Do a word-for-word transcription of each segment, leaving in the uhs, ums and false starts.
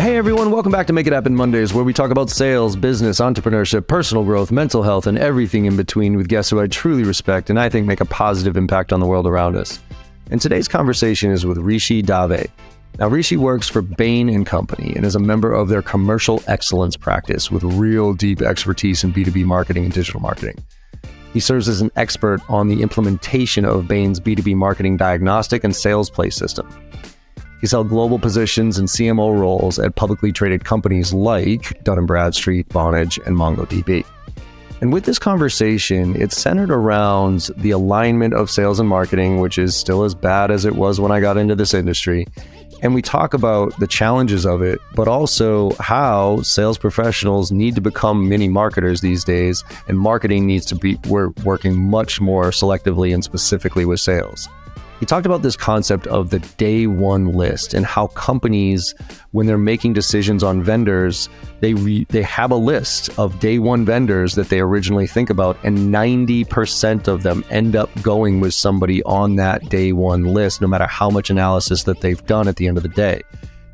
Hey everyone, welcome back to Make It Happen Mondays, where we talk about sales, business, entrepreneurship, personal growth, mental health, and everything in between with guests who I truly respect and I think make a positive impact on the world around us. And today's conversation is with Rishi Dave. Now, Rishi works for Bain and Company and is a member of their commercial excellence practice with real deep expertise in B two B marketing and digital marketing. He serves as an expert on the implementation of Bain's B two B marketing diagnostic and sales play system. He's held global positions and C M O roles at publicly traded companies like Dun and Bradstreet, Vonage, and MongoDB. And with this conversation, it's centered around the alignment of sales and marketing, which is still as bad as it was when I got into this industry. And we talk about the challenges of it, but also how sales professionals need to become mini marketers these days, and marketing needs to be, we're working much more selectively and specifically with sales. He talked about this concept of the day one list and how companies, when they're making decisions on vendors, they re, they have a list of day one vendors that they originally think about, and ninety percent of them end up going with somebody on that day one list, no matter how much analysis that they've done at the end of the day.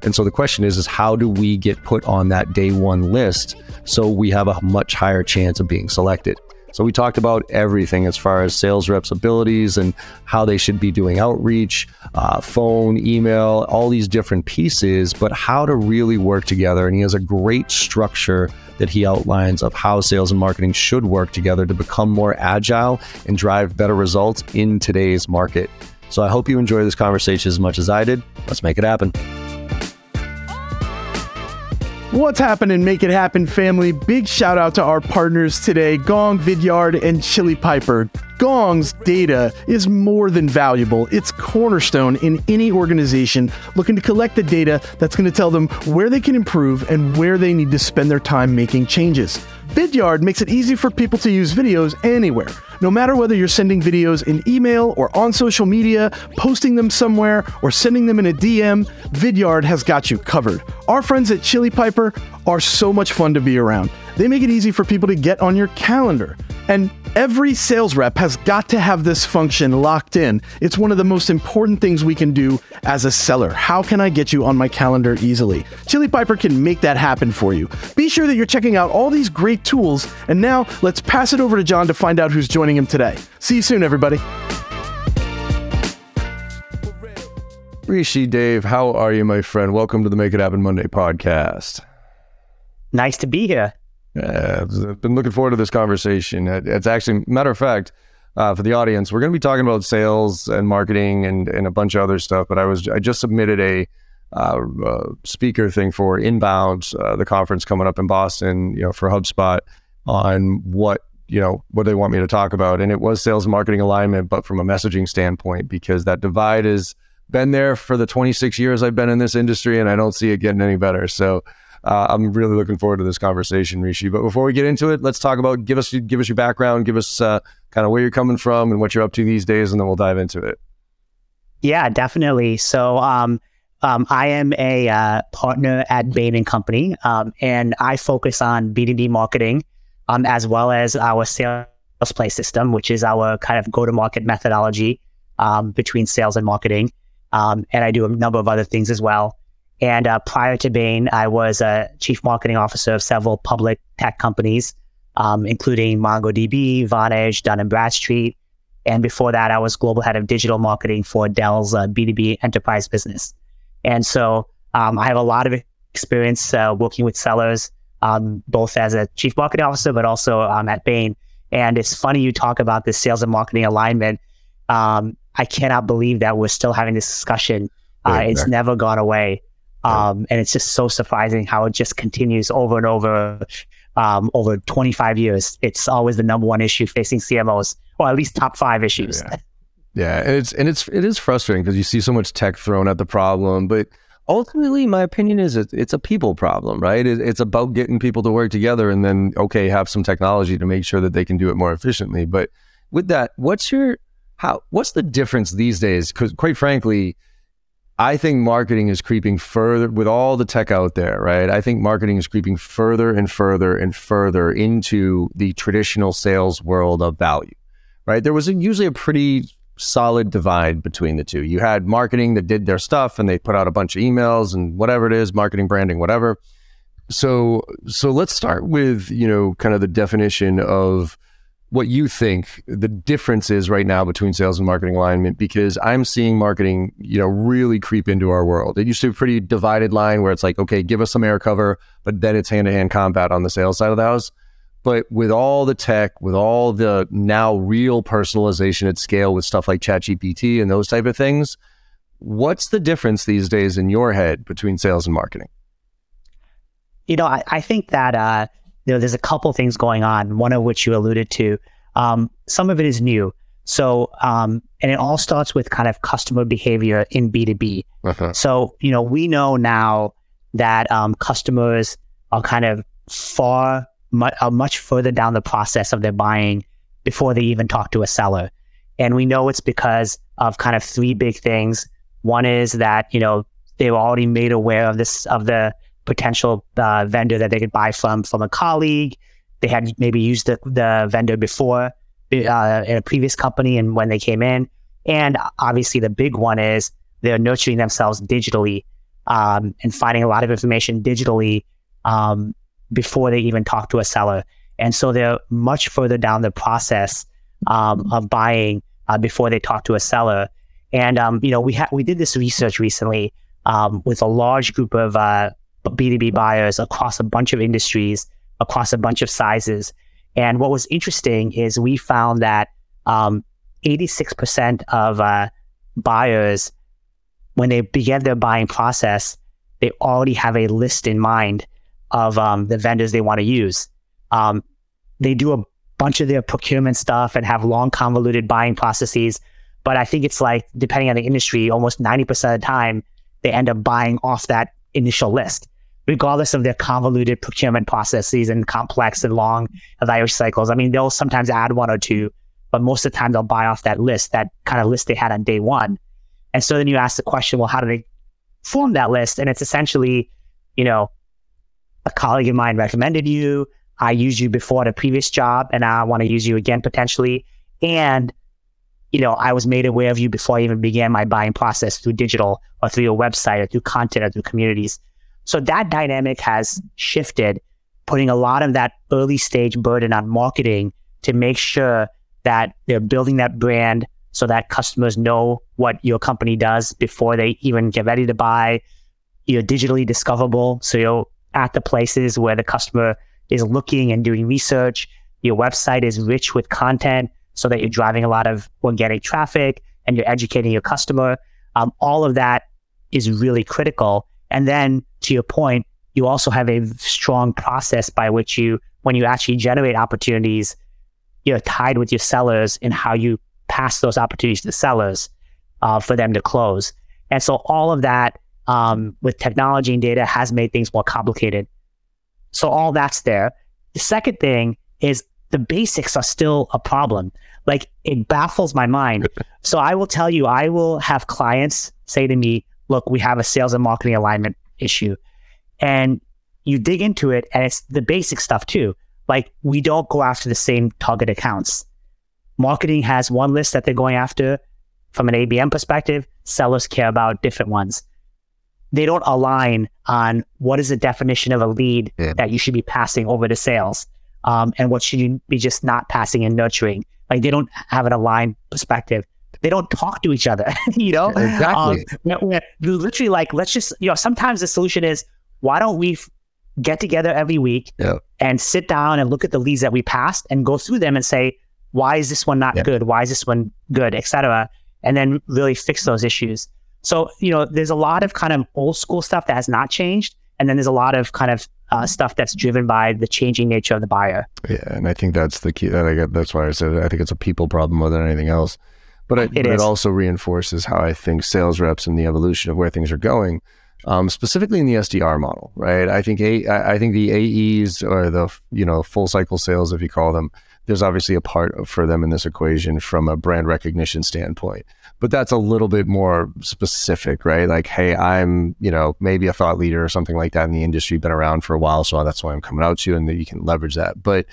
And so the question is, is how do we get put on that day one list so we have a much higher chance of being selected? So we talked about everything as far as sales reps' abilities and how they should be doing outreach, uh, phone, email, all these different pieces, but how to really work together. And he has a great structure that he outlines of how sales and marketing should work together to become more agile and drive better results in today's market. So I hope you enjoy this conversation as much as I did. Let's make it happen. What's happening, Make It Happen family? Big shout out to our partners today, Gong, Vidyard, and Chili Piper. Gong's data is more than valuable. It's cornerstone in any organization looking to collect the data that's going to tell them where they can improve and where they need to spend their time making changes. Vidyard makes it easy for people to use videos anywhere. No matter whether you're sending videos in email or on social media, posting them somewhere, or sending them in a D M, Vidyard has got you covered. Our friends at Chili Piper are so much fun to be around. They make it easy for people to get on your calendar. And every sales rep has got to have this function locked in. It's one of the most important things we can do as a seller. How can I get you on my calendar easily? Chili Piper can make that happen for you. Be sure that you're checking out all these great tools. And now let's pass it over to John to find out who's joining him today. See you soon, everybody. Rishi Dave, how are you, my friend? Welcome to the Make It Happen Monday podcast. Nice to be here. Yeah, I've been looking forward to this conversation. It's actually, matter of fact, uh, for the audience, we're going to be talking about sales and marketing and, and a bunch of other stuff. But I was I just submitted a uh, uh, speaker thing for Inbound, uh, the conference coming up in Boston, you know, for HubSpot, on what you know what they want me to talk about, and it was sales and marketing alignment, but from a messaging standpoint, because that divide has been there for the twenty-six years I've been in this industry, and I don't see it getting any better. So. Uh, I'm really looking forward to this conversation, Rishi. But before we get into it, let's talk about, give us give us your background, give us uh, kind of where you're coming from and what you're up to these days, and then we'll dive into it. Yeah, definitely. So um, um, I am a uh, partner at Bain and Company, um, and I focus on B two B marketing um, as well as our sales play system, which is our kind of go-to-market methodology um, between sales and marketing. Um, and I do a number of other things as well. And uh, prior to Bain, I was a chief marketing officer of several public tech companies, um, including MongoDB, Vonage, Dun and Bradstreet. And before that, I was global head of digital marketing for Dell's uh, B two B enterprise business. And so um, I have a lot of experience uh, working with sellers, um, both as a chief marketing officer, but also um, at Bain. And it's funny you talk about this sales and marketing alignment. Um, I cannot believe that we're still having this discussion. Uh, yeah, it's yeah. never gone away. Um, and it's just so surprising how it just continues over and over, um, over twenty-five years. It's always the number one issue facing C M Os, or at least top five issues. Yeah, yeah. and it's and it's it is frustrating because you see so much tech thrown at the problem, but ultimately, my opinion is it, it's a people problem, right? It, it's about getting people to work together, and then okay, have some technology to make sure that they can do it more efficiently. But with that, what's your how? What's the difference these days? Because quite frankly, I think marketing is creeping further with all the tech out there, right? I think marketing is creeping further and further and further into the traditional sales world of value, right? There was a, usually a pretty solid divide between the two. You had marketing that did their stuff and they put out a bunch of emails and whatever it is, marketing, branding, whatever. So, so let's start with, you know, kind of the definition of what you think the difference is right now between sales and marketing alignment, because I'm seeing marketing, you know, really creep into our world. It used to be a pretty divided line where it's like, okay, give us some air cover, but then it's hand-to-hand combat on the sales side of the house. But with all the tech, with all the now real personalization at scale with stuff like ChatGPT and those type of things, what's the difference these days in your head between sales and marketing? You know, I, I think that uh, you know, there's a couple things going on, one of which you alluded to. Um, some of it is new. So, um, and it all starts with kind of customer behavior in B two B. Uh-huh. So, you know, we know now that um, customers are kind of far... are much further down the process of their buying before they even talk to a seller. And we know it's because of kind of three big things. One is that, you know, they were already made aware of this, of the potential uh, vendor that they could buy from, from a colleague. They had maybe used the, the vendor before uh, in a previous company and when they came in. And obviously the big one is they're nurturing themselves digitally um, and finding a lot of information digitally um, before they even talk to a seller. And so they're much further down the process um, of buying uh, before they talk to a seller. And, um, you know, we ha- we did this research recently um, with a large group of uh, B two B buyers across a bunch of industries, across a bunch of sizes. And what was interesting is we found that um, eighty-six percent of uh, buyers, when they begin their buying process, they already have a list in mind of um, the vendors they want to use. Um, they do a bunch of their procurement stuff and have long convoluted buying processes. But I think it's like, depending on the industry, almost ninety percent of the time, they end up buying off that initial list, regardless of their convoluted procurement processes and complex and long evaluation cycles. I mean, they'll sometimes add one or two, but most of the time they'll buy off that list, that kind of list they had on day one. And so then you ask the question, well, how do they form that list? And it's essentially, you know, a colleague of mine recommended you. I used you before at a previous job, and I want to use you again potentially. And, you know, I was made aware of you before I even began my buying process through digital or through your website or through content or through communities. So that dynamic has shifted, putting a lot of that early stage burden on marketing to make sure that they're building that brand so that customers know what your company does before they even get ready to buy. You're digitally discoverable, so you'll at the places where the customer is looking and doing research. Your website is rich with content so that you're driving a lot of organic traffic and you're educating your customer. Um, all of that is really critical. And then to your point, you also have a strong process by which you, when you actually generate opportunities, you're tied with your sellers in how you pass those opportunities to sellers uh, for them to close. And so all of that Um, with technology and data has made things more complicated. So all that's there. The second thing is the basics are still a problem. Like, it baffles my mind. So I will tell you, I will have clients say to me, look, we have a sales and marketing alignment issue. And you dig into it and it's the basic stuff too. Like, we don't go after the same target accounts. Marketing has one list that they're going after from an A B M perspective. Sellers care about different ones. They don't align on what is the definition of a lead yeah. that you should be passing over to sales um, and what should you be just not passing and nurturing. Like, they don't have an aligned perspective. They don't talk to each other, you know? Exactly. Um, we're, we're literally like, let's just, you know, sometimes the solution is, why don't we f- get together every week yeah. and sit down and look at the leads that we passed and go through them and say, why is this one not yeah. good? Why is this one good, et cetera? And then really fix those issues. So, you know, there's a lot of kind of old school stuff that has not changed. And then there's a lot of kind of uh, stuff that's driven by the changing nature of the buyer. Yeah. And I think that's the key. That I got, that's why I said it. I think it's a people problem more than anything else. But I, it, but it also reinforces how I think sales reps and the evolution of where things are going, um, specifically in the S D R model, right? I think a, I think the A Es or the, you know, full cycle sales, if you call them, there's obviously a part for them in this equation from a brand recognition standpoint. But that's a little bit more specific, right? Like, hey, I'm, you know, maybe a thought leader or something like that in the industry, been around for a while, so that's why I'm coming out to you, and that you can leverage that. But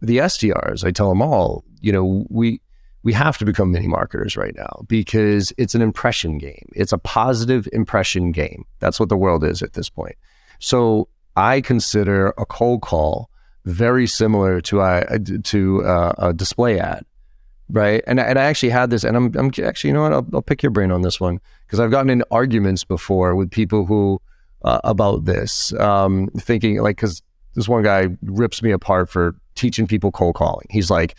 the S D Rs, I tell them all, you know, we we have to become mini marketers right now because it's an impression game. It's a positive impression game. That's what the world is at this point. So I consider a cold call very similar to a, to a, a display ad, right? And, and I actually had this, and I'm, I'm actually, you know what, I'll, I'll pick your brain on this one because I've gotten into arguments before with people who, uh, about this, um, thinking like, because this one guy rips me apart for teaching people cold calling. He's like,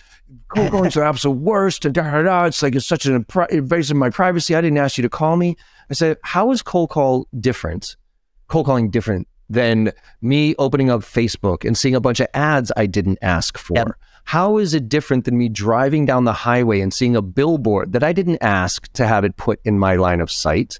cold calling is the absolute worst. And da, da, da. It's like, it's such an impri- invasion of my privacy. I didn't ask you to call me. I said, how is cold call different? Cold calling different than me opening up Facebook and seeing a bunch of ads I didn't ask for? Yep. How is it different than me driving down the highway and seeing a billboard that I didn't ask to have it put in my line of sight?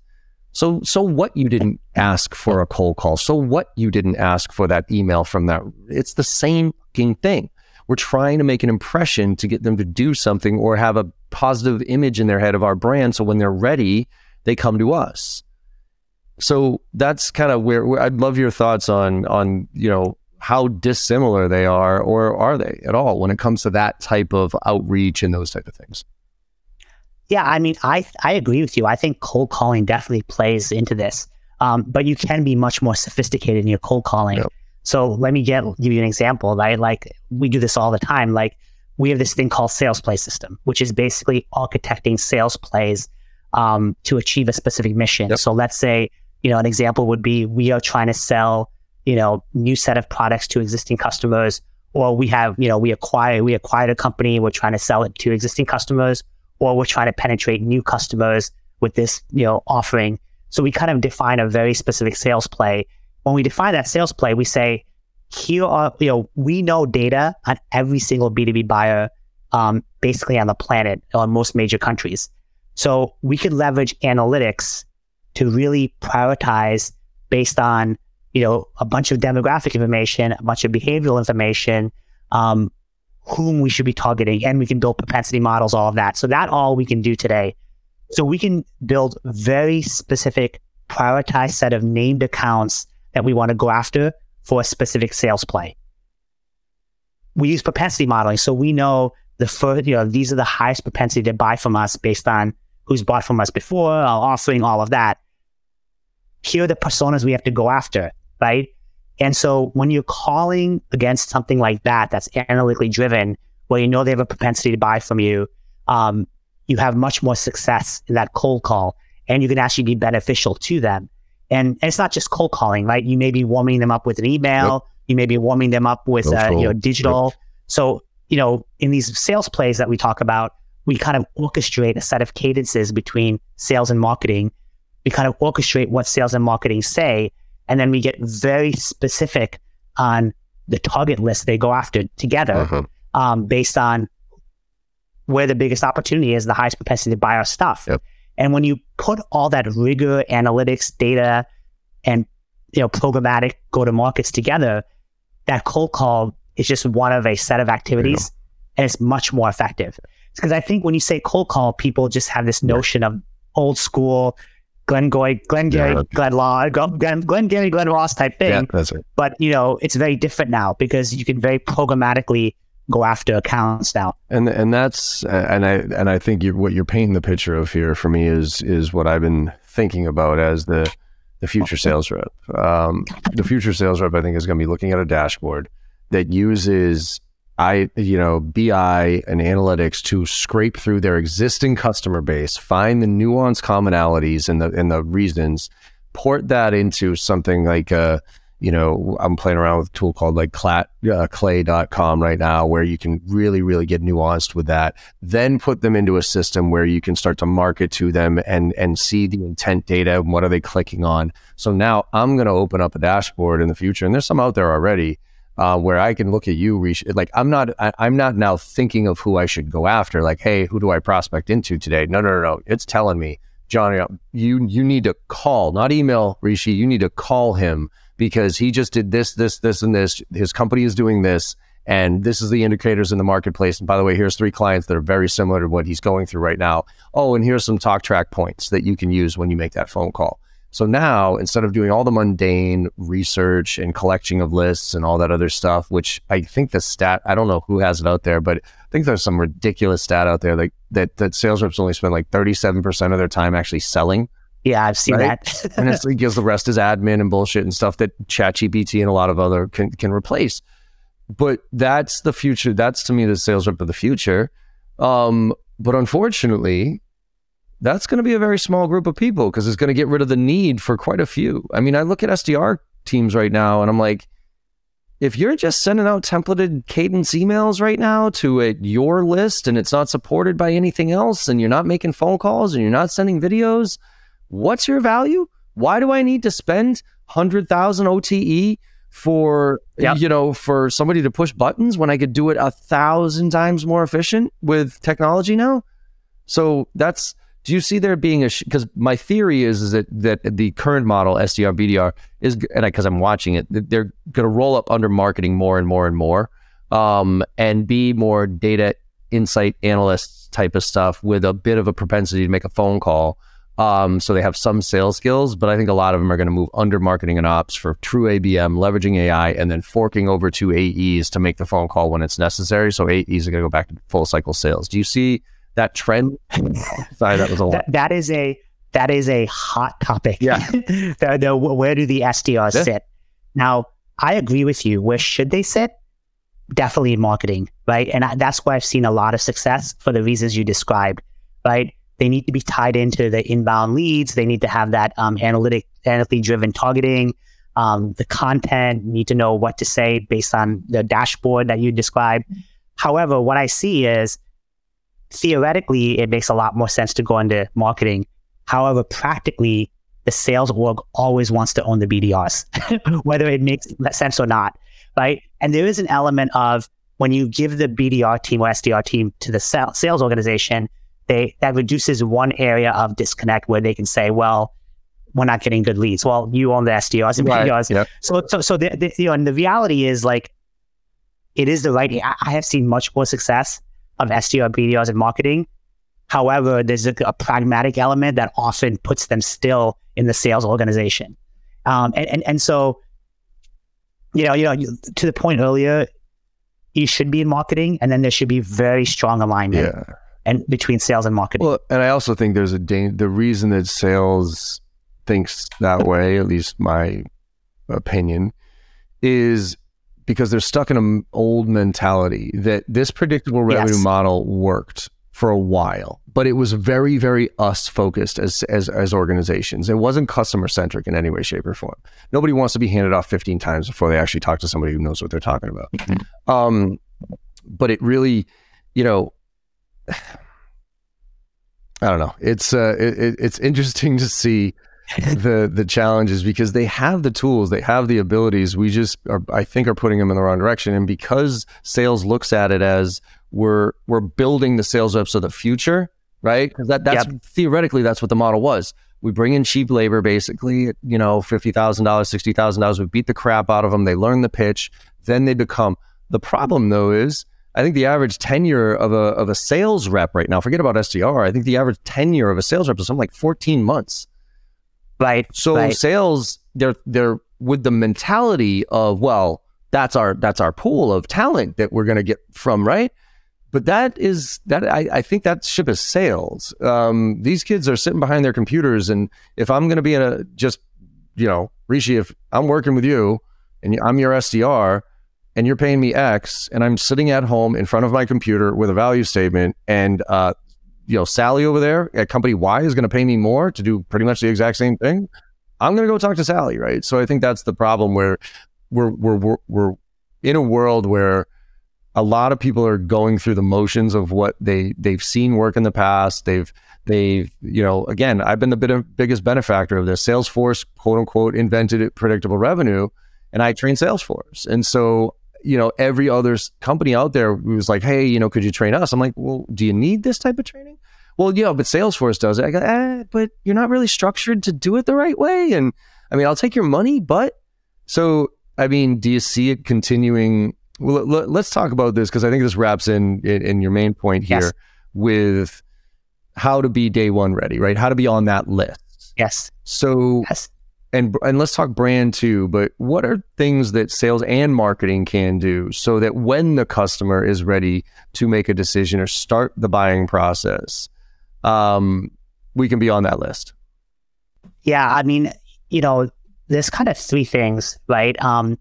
So, so what you didn't ask for a cold call? So what you didn't ask for that email from that? It's the same fucking thing. We're trying to make an impression to get them to do something or have a positive image in their head of our brand. So when they're ready, they come to us. So that's kind of where, where I'd love your thoughts on, on, you know, how dissimilar they are, or are they at all when it comes to that type of outreach and those type of things? Yeah, I mean, I I agree with you. I think cold calling definitely plays into this, um, but you can be much more sophisticated in your cold calling. Yep. So let me get, give you an example, right? Like we do this all the time. Like we have this thing called sales play system, which is basically architecting sales plays um, to achieve a specific mission. Yep. So let's say, you know, an example would be we are trying to sell, you know, new set of products to existing customers, or we have, you know, we acquire, we acquired a company, we're trying to sell it to existing customers, or we're trying to penetrate new customers with this, you know, offering. So we kind of define a very specific sales play. When we define that sales play, we say, here are, you know, we know data on every single B two B buyer, um, basically on the planet or in most major countries. So we could leverage analytics to really prioritize based on, you know, a bunch of demographic information, a bunch of behavioral information, um, whom we should be targeting, and we can build propensity models, all of that. So that all we can do today. So we can build very specific, prioritized set of named accounts that we want to go after for a specific sales play. We use propensity modeling. So we know the first, you know, these are the highest propensity to buy from us based on who's bought from us before, our offering, all of that. Here are the personas we have to go after, right? And so when you're calling against something like that, that's analytically driven, where you know they have a propensity to buy from you, um, you have much more success in that cold call, and you can actually be beneficial to them. And, and it's not just cold calling, right? You may be warming them up with an email. Yep. You may be warming them up with uh, cool. you know, digital. Yep. So, you know, in these sales plays that we talk about, we kind of orchestrate a set of cadences between sales and marketing. We kind of orchestrate what sales and marketing say, and then we get very specific on the target list they go after together, uh-huh. um, based on where the biggest opportunity is, the highest propensity to buy our stuff. Yep. And when you put all that rigor, analytics, data, and you know programmatic go-to-markets together, that cold call is just one of a set of activities, and it's much more effective. Because I think when you say cold call, people just have this notion yeah. of old school, Glengarry, Glengarry, yeah. Glen Law, Glen, Glengarry, Glen Ross type thing. Yeah, that's right. But you know, it's very different now because you can very programmatically go after accounts now. And and that's and I and I think you, what you're painting the picture of here for me is is what I've been thinking about as the the future sales rep. Um, the future sales rep, I think, is going to be looking at a dashboard that uses I you know B I and analytics to scrape through their existing customer base, find the nuanced commonalities and the and the reasons, port that into something like a you know I'm playing around with a tool called like Clay dot com right now, where you can really really get nuanced with that. Then put them into a system where you can start to market to them and and see the intent data and what are they clicking on. So now I'm going to open up a dashboard in the future, and there's some out there already. Uh, where I can look at you, like I'm not, I, I'm not now thinking of who I should go after. Like, hey, who do I prospect into today? No, no, no, no. It's telling me, Johnny, you you need to call, not email Rishi. You need to call him because he just did this, this, this, and this. His company is doing this, and this is the indicators in the marketplace. And by the way, here's three clients that are very similar to what he's going through right now. Oh, and here's some talk track points that you can use when you make that phone call. So now, instead of doing all the mundane research and collecting of lists and all that other stuff, which I think the stat, I don't know who has it out there, but I think there's some ridiculous stat out there like that, that sales reps only spend like thirty-seven percent of their time actually selling. Yeah, I've seen right? that. And it's because the rest is admin and bullshit and stuff that ChatGPT and a lot of other can, can replace. But that's the future. That's to me the sales rep of the future. Um, but unfortunately, that's going to be a very small group of people because it's going to get rid of the need for quite a few. I mean, I look at S D R teams right now and I'm like, if you're just sending out templated cadence emails right now to a, your list and it's not supported by anything else and you're not making phone calls and you're not sending videos, what's your value? Why do I need to spend one hundred thousand O T E for, yep. you know, for somebody to push buttons when I could do it a thousand times more efficient with technology now? So that's... Do you see there being a, because sh- my theory is, is that, that the current model, S D R, B D R, is, and I, because I'm watching it, they're going to roll up under marketing more and more and more, um, and be more data insight analysts type of stuff with a bit of a propensity to make a phone call. Um, so they have some sales skills, but I think a lot of them are going to move under marketing and ops for true A B M, leveraging A I, and then forking over to A Es to make the phone call when it's necessary. So A Es are going to go back to full cycle sales. Do you see that trend? Sorry, that was a lot. That, that is a that is a hot topic. Yeah. the, the, where do the S D Rs yeah. sit? Now, I agree with you. Where should they sit? Definitely in marketing, right? And I, that's where I've seen a lot of success for the reasons you described, right? They need to be tied into the inbound leads. They need to have that um, analytic, analytically driven targeting. Um, the content, need to know what to say based on the dashboard that you described. However, what I see is, theoretically, it makes a lot more sense to go into marketing. However, practically, the sales org always wants to own the B D Rs, whether it makes sense or not, right? And there is an element of when you give the B D R team or S D R team to the sales organization, they that reduces one area of disconnect where they can say, well, we're not getting good leads. Well, you own the S D Rs and right. B D Rs. Yep. So, so, so the, the, you know, and the reality is like, it is the right, I, I have seen much more success of S D R, B D Rs, and marketing. However, there's a, a pragmatic element that often puts them still in the sales organization. Um, and, and and so, you know, you know, you, to the point earlier, you should be in marketing, and then there should be very strong alignment yeah. and between sales and marketing. Well, and I also think there's a da- the reason that sales thinks that way, at least my opinion, is because they're stuck in an old mentality that this predictable revenue yes. model worked for a while, but it was very, very us focused as, as, as organizations. It wasn't customer centric in any way, shape or form. Nobody wants to be handed off fifteen times before they actually talk to somebody who knows what they're talking about. Mm-hmm. Um, but it really, you know, I don't know. It's, uh, it, it's interesting to see the the challenges because they have the tools, they have the abilities. We just are, I think, are putting them in the wrong direction. And because sales looks at it as we're we're building the sales reps of the future, right? Because that that's yep. theoretically that's what the model was. We bring in cheap labor, basically, you know, fifty thousand dollars, sixty thousand dollars. We beat the crap out of them. They learn the pitch, then they become. The problem though is, I think the average tenure of a of a sales rep right now, forget about S D R. I think the average tenure of a sales rep is something like fourteen months. Right. So right. sales, they're they're with the mentality of, well, that's our that's our pool of talent that we're going to get from, right? But that is that I, I think that ship is sails. Um, these kids are sitting behind their computers, and if I'm going to be in a just, you know, Rishi, if I'm working with you and I'm your S D R and you're paying me X, and I'm sitting at home in front of my computer with a value statement and. Uh, you know, Sally over there at company Y is going to pay me more to do pretty much the exact same thing. I'm going to go talk to Sally, right? So I think that's the problem where we're, we're, we're, we're in a world where a lot of people are going through the motions of what they, they've seen work in the past. They've, they've, you know, again, I've been the bit of, biggest benefactor of this. Salesforce, quote unquote, invented it, predictable revenue, and I trained Salesforce. And so you know, every other company out there was like, hey, you know, could you train us? I'm like, well, do you need this type of training? Well, yeah, but Salesforce does it. I go, eh, but you're not really structured to do it the right way. And I mean, I'll take your money, but so, I mean, do you see it continuing? Well, l- l- let's talk about this because I think this wraps in, in, in your main point here yes. with how to be day one ready, right? How to be on that list. Yes. So, yes. and and let's talk brand too, but what are things that sales and marketing can do so that when the customer is ready to make a decision or start the buying process, um, we can be on that list? Yeah, I mean, you know, there's kind of three things, right? Um,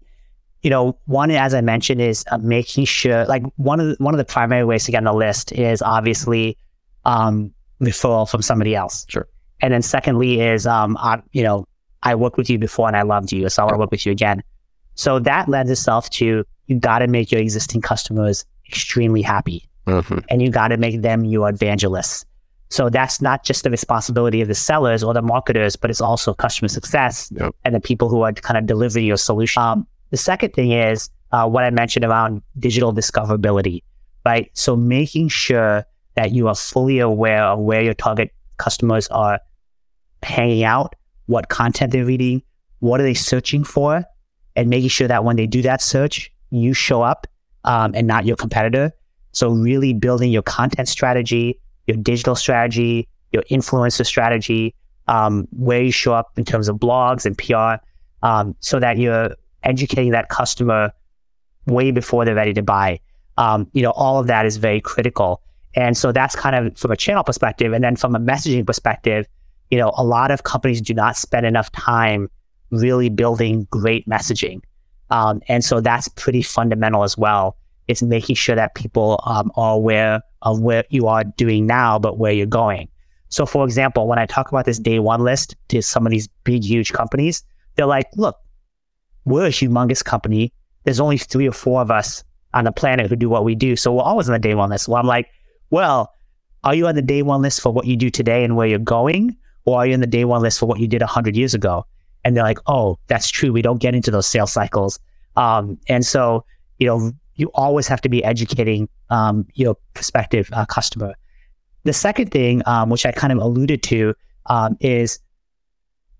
you know, one, as I mentioned, is uh, making sure, like one of the, one of the primary ways to get on the list is obviously um, referral from somebody else. Sure. And then secondly is, um, I, you know, I worked with you before and I loved you, so I want to work with you again. So that lends itself to, you got to make your existing customers extremely happy, mm-hmm. and you got to make them your evangelists. So that's not just the responsibility of the sellers or the marketers, but it's also customer success yep. and the people who are kind of delivering your solution. Um, the second thing is uh, what I mentioned around digital discoverability, right? So making sure that you are fully aware of where your target customers are hanging out, what content they're reading, what are they searching for, and making sure that when they do that search, you show up um, and not your competitor. So really building your content strategy, your digital strategy, your influencer strategy, um, where you show up in terms of blogs and P R, um, so that you're educating that customer way before they're ready to buy. Um, you know, all of that is very critical. And so that's kind of from a channel perspective. And then from a messaging perspective, you know, a lot of companies do not spend enough time really building great messaging. Um, and so that's pretty fundamental as well. It's making sure that people um, are aware of where you are doing now, but where you're going. So for example, when I talk about this day one list to some of these big, huge companies, they're like, look, we're a humongous company. There's only three or four of us on the planet who do what we do. So we're always on the day one list. Well, I'm like, well, are you on the day one list for what you do today and where you're going? Or are you on the day one list for what you did one hundred years ago? And they're like, oh, that's true. We don't get into those sales cycles. Um, and so, you know, you always have to be educating um, your prospective uh, customer. The second thing, um, which I kind of alluded to, um, is,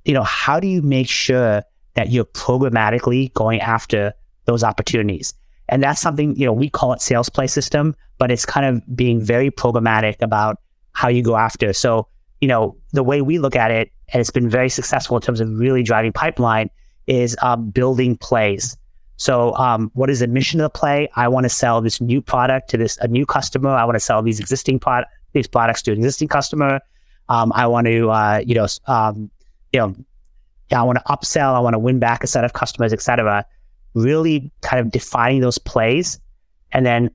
you know, how do you make sure that you're programmatically going after those opportunities? And that's something, you know, we call it sales play system, but it's kind of being very programmatic about how you go after. So, you know, the way we look at it, and it's been very successful in terms of really driving pipeline, is um, building plays. So um, what is the mission of the play? I want to sell this new product to this a new customer. I want to sell these existing product these products to an existing customer. Um, I want to uh, you know um, you know I want to upsell. I want to win back a set of customers, et cetera. Really kind of defining those plays, and then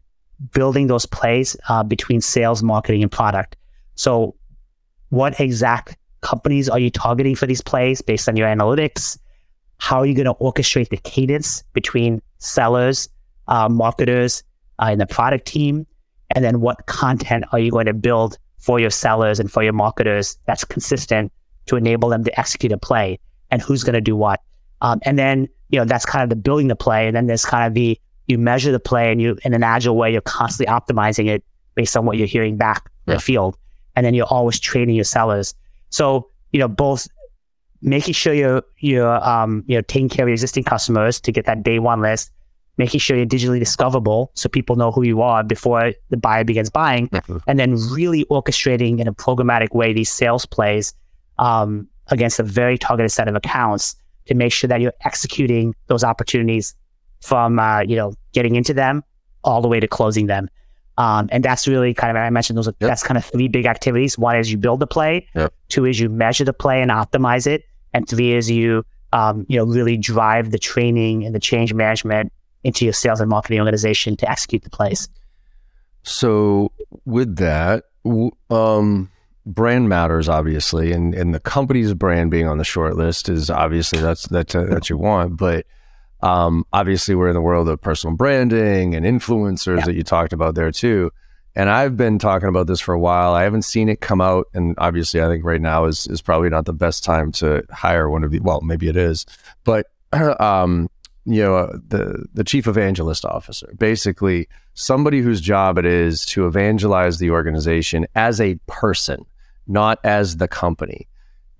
building those plays uh, between sales, marketing, and product. So what exact companies are you targeting for these plays based on your analytics? How are you going to orchestrate the cadence between sellers, uh, marketers, uh, and the product team? And then what content are you going to build for your sellers and for your marketers that's consistent to enable them to execute a play? And who's going to do what? Um, and then, you know, that's kind of the building the play. And then there's kind of the, you measure the play and you, in an agile way, you're constantly optimizing it based on what you're hearing back in yeah. the field. And then you're always training your sellers. So, you know, both making sure you're you're um you know taking care of your existing customers to get that day one list, making sure you're digitally discoverable so people know who you are before the buyer begins buying, mm-hmm. and then really orchestrating in a programmatic way these sales plays um, against a very targeted set of accounts to make sure that you're executing those opportunities from uh, you know getting into them all the way to closing them. Um, and that's really kind of, I mentioned those, yep. that's kind of three big activities. One is you build the play, yep. two is you measure the play and optimize it, and three is you, um, you know, really drive the training and the change management into your sales and marketing organization to execute the plays. So with that, um, brand matters, obviously, and, and the company's brand being on the short list is obviously that's, that's, uh, that's your want, but Um, obviously we're in the world of personal branding and influencers yeah. that you talked about there too. And I've been talking about this for a while. I haven't seen it come out. And obviously I think right now is, is probably not the best time to hire one of the, well, maybe it is, but, um, you know, uh, the, the chief evangelist officer, basically somebody whose job it is to evangelize the organization as a person, not as the company.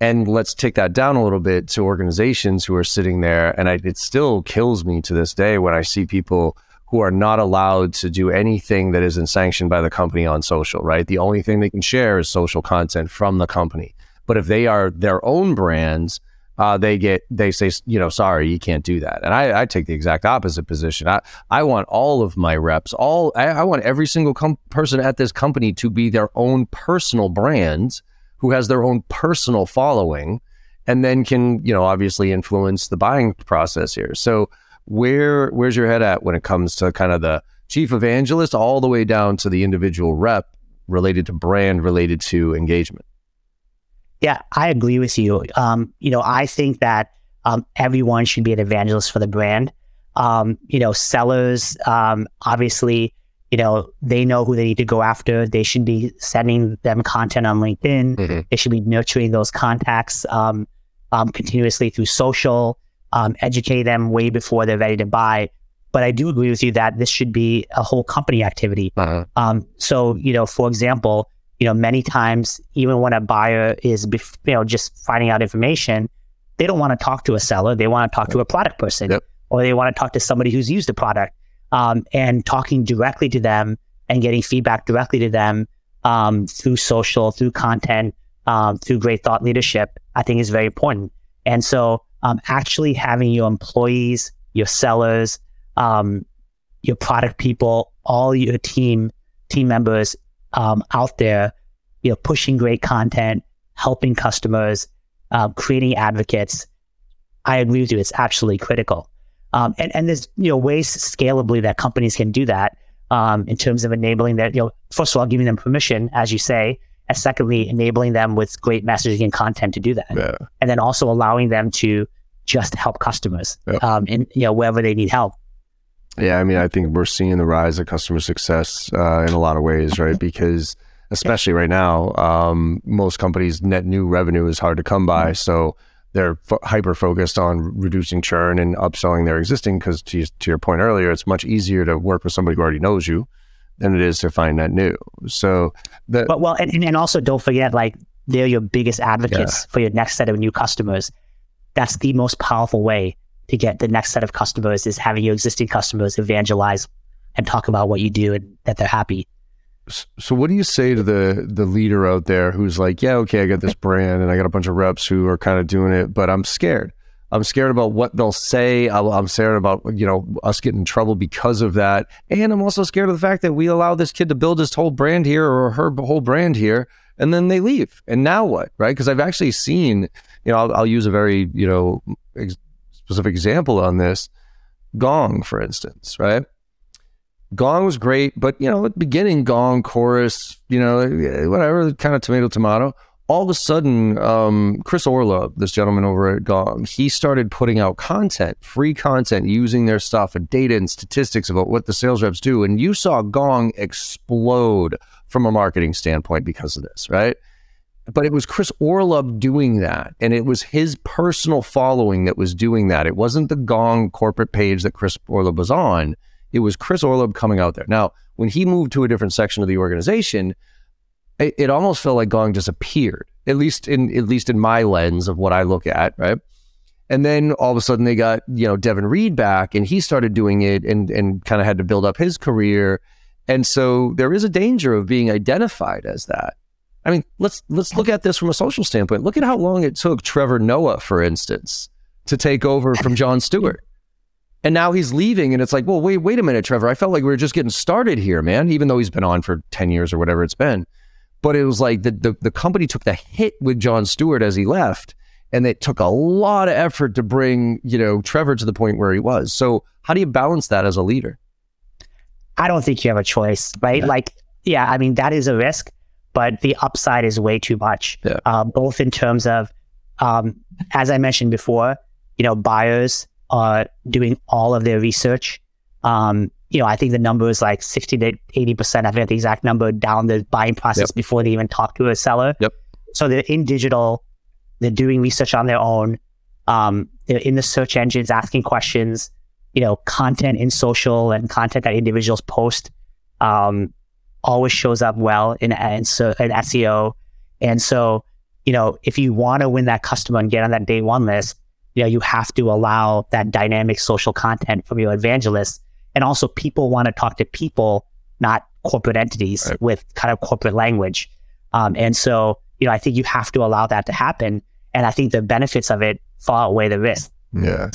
And let's take that down a little bit to organizations who are sitting there. And I, it still kills me to this day when I see people who are not allowed to do anything that isn't sanctioned by the company on social, right? The only thing they can share is social content from the company. But if they are their own brands, uh, they get they say, you know, sorry, you can't do that. And I, I take the exact opposite position. I, I want all of my reps, all I, I want every single com- person at this company to be their own personal brands, who has their own personal following, and then can, you know, obviously influence the buying process here. So where where's your head at when it comes to kind of the chief evangelist all the way down to the individual rep, related to brand, related to engagement? Yeah, I agree with you. Um, you know, I think that um, everyone should be an evangelist for the brand. Um, you know, sellers, um, obviously, you know, they know who they need to go after. They should be sending them content on LinkedIn. Mm-hmm. They should be nurturing those contacts um, um, continuously through social, um, educate them way before they're ready to buy. But I do agree with you that this should be a whole company activity. Uh-huh. Um, so, you know, for example, you know, many times, even when a buyer is, bef- you know, just finding out information, they don't want to talk to a seller. They want to talk to a product person, yep. or they want to talk to somebody who's used the product. Um, and talking directly to them and getting feedback directly to them um, through social, through content, um, through great thought leadership, I think is very important. And so um, actually having your employees, your sellers, um, your product people, all your team, team members um, out there, you know, pushing great content, helping customers, uh, creating advocates. I agree with you. It's absolutely critical. Um, and, and there's, you know, ways scalably that companies can do that um, in terms of enabling that, you know, first of all, giving them permission, as you say, and secondly, enabling them with great messaging and content to do that. Yeah. And then also allowing them to just help customers yeah. um, in, you know, wherever they need help. Yeah. I mean, I think we're seeing the rise of customer success uh, in a lot of ways, right? Because especially right now, um, most companies' net new revenue is hard to come by. So they're f- hyper-focused on reducing churn and upselling their existing, because to, to your point earlier, it's much easier to work with somebody who already knows you than it is to find that new. So that- But, well, and, and also don't forget, like, they're your biggest advocates yeah. for your next set of new customers. That's the most powerful way to get the next set of customers, is having your existing customers evangelize and talk about what you do and that they're happy. So what do you say to the the leader out there who's like, yeah, okay, I got this brand and I got a bunch of reps who are kind of doing it, but I'm scared. I'm scared about what they'll say. I'm scared about, you know, us getting in trouble because of that. And I'm also scared of the fact that we allow this kid to build his whole brand here or her whole brand here, and then they leave. And now what, right? Because I've actually seen, you know, I'll, I'll use a very, you know, ex- specific example on this. Gong, for instance, right? Gong was great, but, you know, at the beginning, Gong, Chorus, you know, whatever, kind of tomato, tomato. All of a sudden, um, Chris Orlob, this gentleman over at Gong, he started putting out content, free content, using their stuff and data and statistics about what the sales reps do. And you saw Gong explode from a marketing standpoint because of this, right? But it was Chris Orlob doing that, and it was his personal following that was doing that. It wasn't the Gong corporate page that Chris Orlob was on. It was Chris Orlob coming out there. Now, when he moved to a different section of the organization, it, it almost felt like Gong disappeared, at least in at least in my lens of what I look at, right? And then all of a sudden they got, you know, Devin Reed back, and he started doing it and and kind of had to build up his career. And so there is a danger of being identified as that. I mean, let's let's look at this from a social standpoint. Look at how long it took Trevor Noah, for instance, to take over from Jon Stewart. And now he's leaving, and it's like, well, wait, wait a minute, Trevor. I felt like we were just getting started here, man, even though he's been on for ten years or whatever it's been. But it was like the the, the company took the hit with Jon Stewart as he left, and it took a lot of effort to bring, you know, Trevor to the point where he was. So how do you balance that as a leader? I don't think you have a choice, right? Yeah. Like, yeah, I mean, that is a risk, but the upside is way too much, yeah. uh, both in terms of, um, as I mentioned before, you know, buyers are doing all of their research. Um, you know, I think the number is like sixty to eighty percent, I forget the exact number, down the buying process yep. before they even talk to a seller. Yep. So they're in digital, they're doing research on their own, um, they're in the search engines asking questions, you know, content in social and content that individuals post um, always shows up well in, in, in S E O. And so, you know, if you want to win that customer and get on that day one list, you know, you have to allow that dynamic social content from your evangelists. And also, people want to talk to people, not corporate entities, right. with kind of corporate language. Um, and so, you know, I think you have to allow that to happen. And I think the benefits of it far outweigh the risks. Yeah.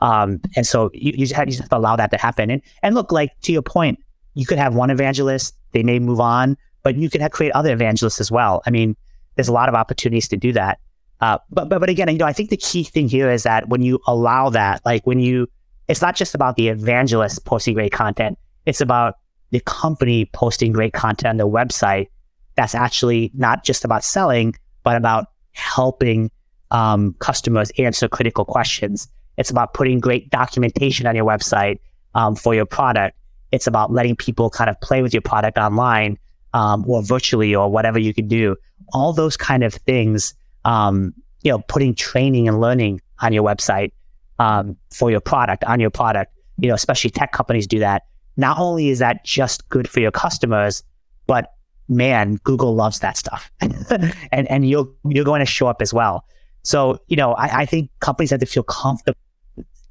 Um, and so you, you, just have, you just have to allow that to happen. And, and look, like to your point, you could have one evangelist, they may move on, but you could have create other evangelists as well. I mean, there's a lot of opportunities to do that. Uh, but, but, but again, you know, I think the key thing here is that when you allow that, like when you, it's not just about the evangelist posting great content. It's about the company posting great content on their website. That's actually not just about selling, but about helping um, customers answer critical questions. It's about putting great documentation on your website um, for your product. It's about letting people kind of play with your product online um, or virtually or whatever you can do. All those kind of things, um, you know, putting training and learning on your website um, for your product, on your product, you know, especially tech companies do that. Not only is that just good for your customers, but man, Google loves that stuff. and and you're, you're going to show up as well. So, you know, I, I think companies have to feel comfortable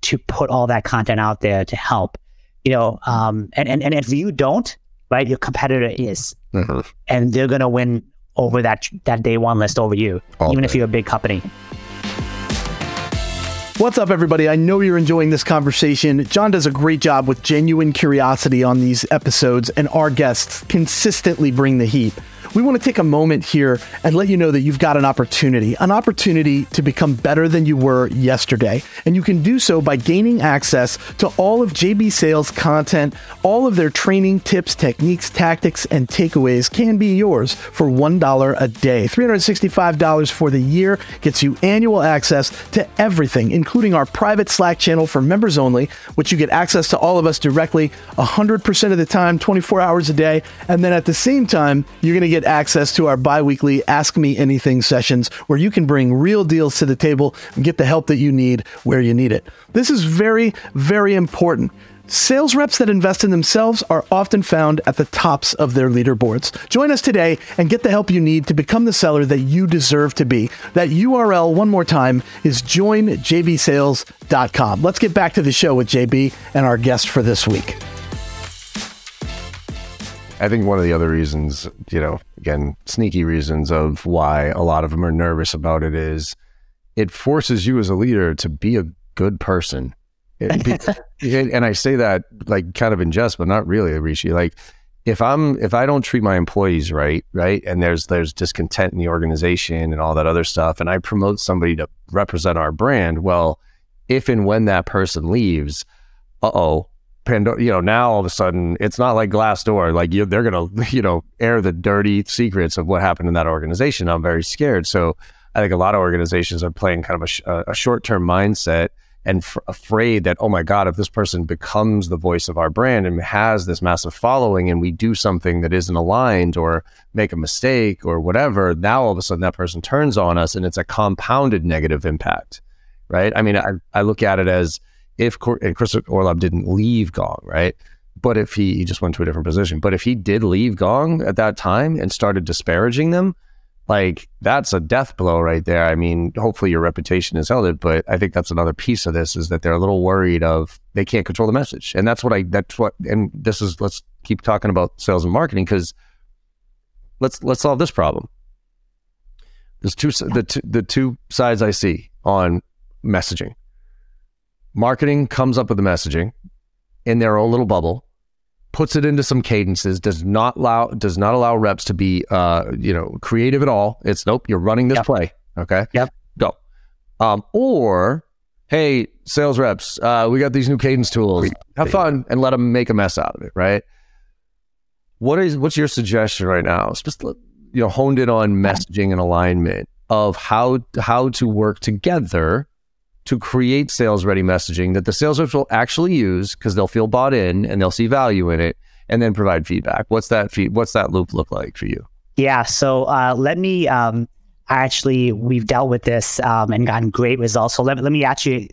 to put all that content out there to help, you know, um, and, and, and if you don't, right, your competitor is, mm-hmm. and they're going to win over that, that day one list over you, all even day. If you're a big company. What's up, everybody? I know you're enjoying this conversation. Jon does a great job with genuine curiosity on these episodes, and our guests consistently bring the heat. We want to take a moment here and let you know that you've got an opportunity, an opportunity to become better than you were yesterday. And you can do so by gaining access to all of J B Sales content. All of their training, tips, techniques, tactics, and takeaways can be yours for one dollar a day. three hundred sixty-five dollars for the year gets you annual access to everything, including our private Slack channel for members only, which you get access to all of us directly one hundred percent of the time, twenty-four hours a day. And then at the same time, you're going to get access to our bi-weekly Ask Me Anything sessions where you can bring real deals to the table and get the help that you need where you need it. This is very, very important. Sales reps that invest in themselves are often found at the tops of their leaderboards. Join us today and get the help you need to become the seller that you deserve to be. That U R L, one more time, is join j b sales dot com. Let's get back to the show with J B and our guest for this week. I think one of the other reasons, you know, again, sneaky reasons of why a lot of them are nervous about it is it forces you as a leader to be a good person. It, and I say that like kind of in jest, but not really, Rishi. Like if I'm, if I don't treat my employees right, right. And there's, there's discontent in the organization and all that other stuff. And I promote somebody to represent our brand. Well, if, and when that person leaves, uh-oh, Pandora, you know, now all of a sudden it's not like Glassdoor, like you, they're going to, you know, air the dirty secrets of what happened in that organization. I'm very scared. So I think a lot of organizations are playing kind of a, sh- a short-term mindset and f- afraid that, oh my God, if this person becomes the voice of our brand and has this massive following and we do something that isn't aligned or make a mistake or whatever, now all of a sudden that person turns on us and it's a compounded negative impact, right? I mean, I, I look at it as, if and Chris Orlob didn't leave Gong, right? But if he, he just went to a different position, but if he did leave Gong at that time and started disparaging them, like that's a death blow right there. I mean, hopefully your reputation is held, but I think that's another piece of this is that they're a little worried of they can't control the message. And that's what I, that's what, and this is, let's keep talking about sales and marketing because let's, let's solve this problem. There's two, the two, the two sides I see on messaging. Marketing comes up with the messaging in their own little bubble, puts it into some cadences, does not allow does not allow reps to be uh, you know, creative at all. It's nope, you're running this yep. play. Okay. Yep. Go. Um, or hey, sales reps, uh, we got these new cadence tools. Have fun and let them make a mess out of it, right? What is what's your suggestion right now? It's just, you know, honed in on messaging and alignment of how how to work together to create sales-ready messaging that the sales reps will actually use because they'll feel bought in and they'll see value in it, and then provide feedback. What's that feed? What's that loop look like for you? Yeah, so uh, let me um, actually, we've dealt with this um, and gotten great results. So let, let me actually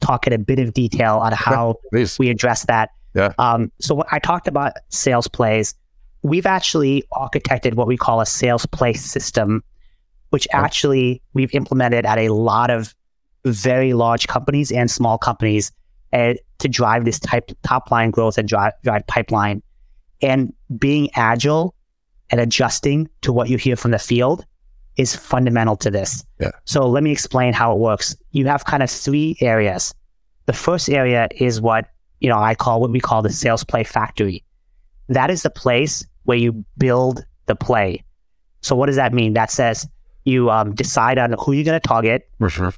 talk in a bit of detail on how we address that. Yeah. Um, so what I talked about sales plays. We've actually architected what we call a sales play system, which oh. actually we've implemented at a lot of very large companies and small companies uh, to drive this type top line growth and drive, drive pipeline, and being agile and adjusting to what you hear from the field is fundamental to this. Yeah. So let me explain how it works. You have kind of three areas. The first area is what, you know, I call what we call the sales play factory. That is the place where you build the play. So what does that mean? That says you um, decide on who you're going to target. For sure.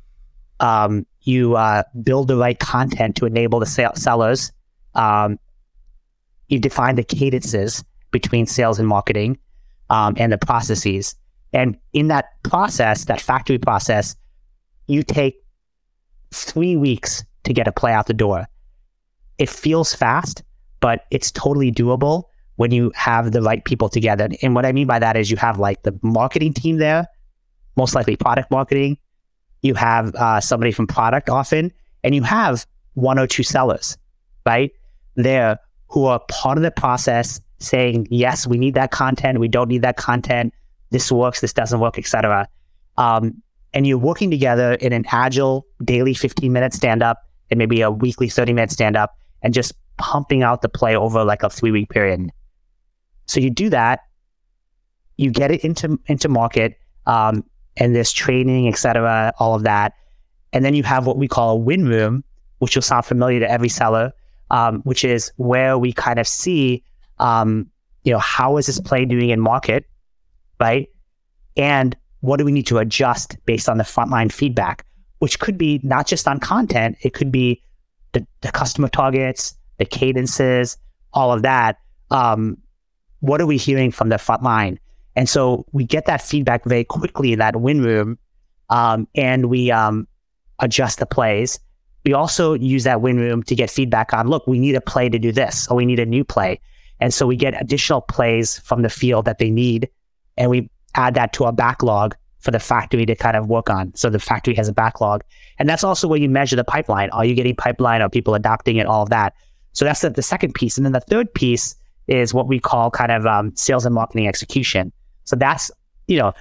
Um, you uh, build the right content to enable the sale- sellers. Um, you define the cadences between sales and marketing um, and the processes. And in that process, that factory process, you take three weeks to get a play out the door. It feels fast, but it's totally doable when you have the right people together. And what I mean by that is you have like the marketing team there, most likely product marketing. You have uh, somebody from product often, and you have one or two sellers, right? There who are part of the process saying, yes, we need that content. We don't need that content. This works, this doesn't work, et cetera. Um, and you're working together in an agile daily fifteen minute stand up and maybe a weekly thirty minute stand up and just pumping out the play over like a three week period. So you do that, you get it into into market, um, and there's training, et cetera, all of that. And then you have what we call a win room, which will sound familiar to every seller, um, which is where we kind of see, um, you know, how is this play doing in market, right? And what do we need to adjust based on the frontline feedback, which could be not just on content, it could be the, the customer targets, the cadences, all of that. Um, what are we hearing from the front line? And so we get that feedback very quickly in that win room, um, and we um, adjust the plays. We also use that win room to get feedback on, look, we need a play to do this, or we need a new play. And so we get additional plays from the field that they need, and we add that to our backlog for the factory to kind of work on. So the factory has a backlog. And that's also where you measure the pipeline. Are you getting pipeline? Are people adopting it? All of that. So that's the, the second piece. And then the third piece is what we call kind of um, sales and marketing execution. So that's, you know,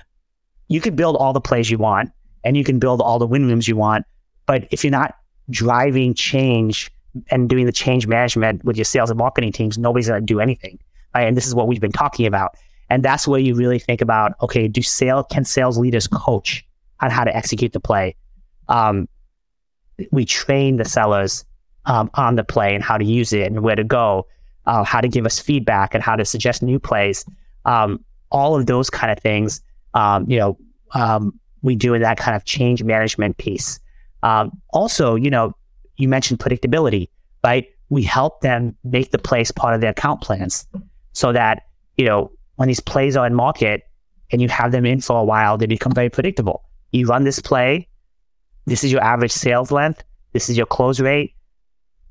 you can build all the plays you want and you can build all the win rooms you want. But if you're not driving change and doing the change management with your sales and marketing teams, nobody's going to do anything. Right? And this is what we've been talking about. And that's where you really think about, okay, do sale, can sales leaders coach on how to execute the play? Um, we train the sellers Um, on the play and how to use it and where to go, uh, how to give us feedback and how to suggest new plays. Um, all of those kind of things, um, you know, um, we do in that kind of change management piece. Um, also, you know, you mentioned predictability, right? We help them make the plays part of their account plans so that, you know, when these plays are in market and you have them in for a while, they become very predictable. You run this play, this is your average sales length, this is your close rate,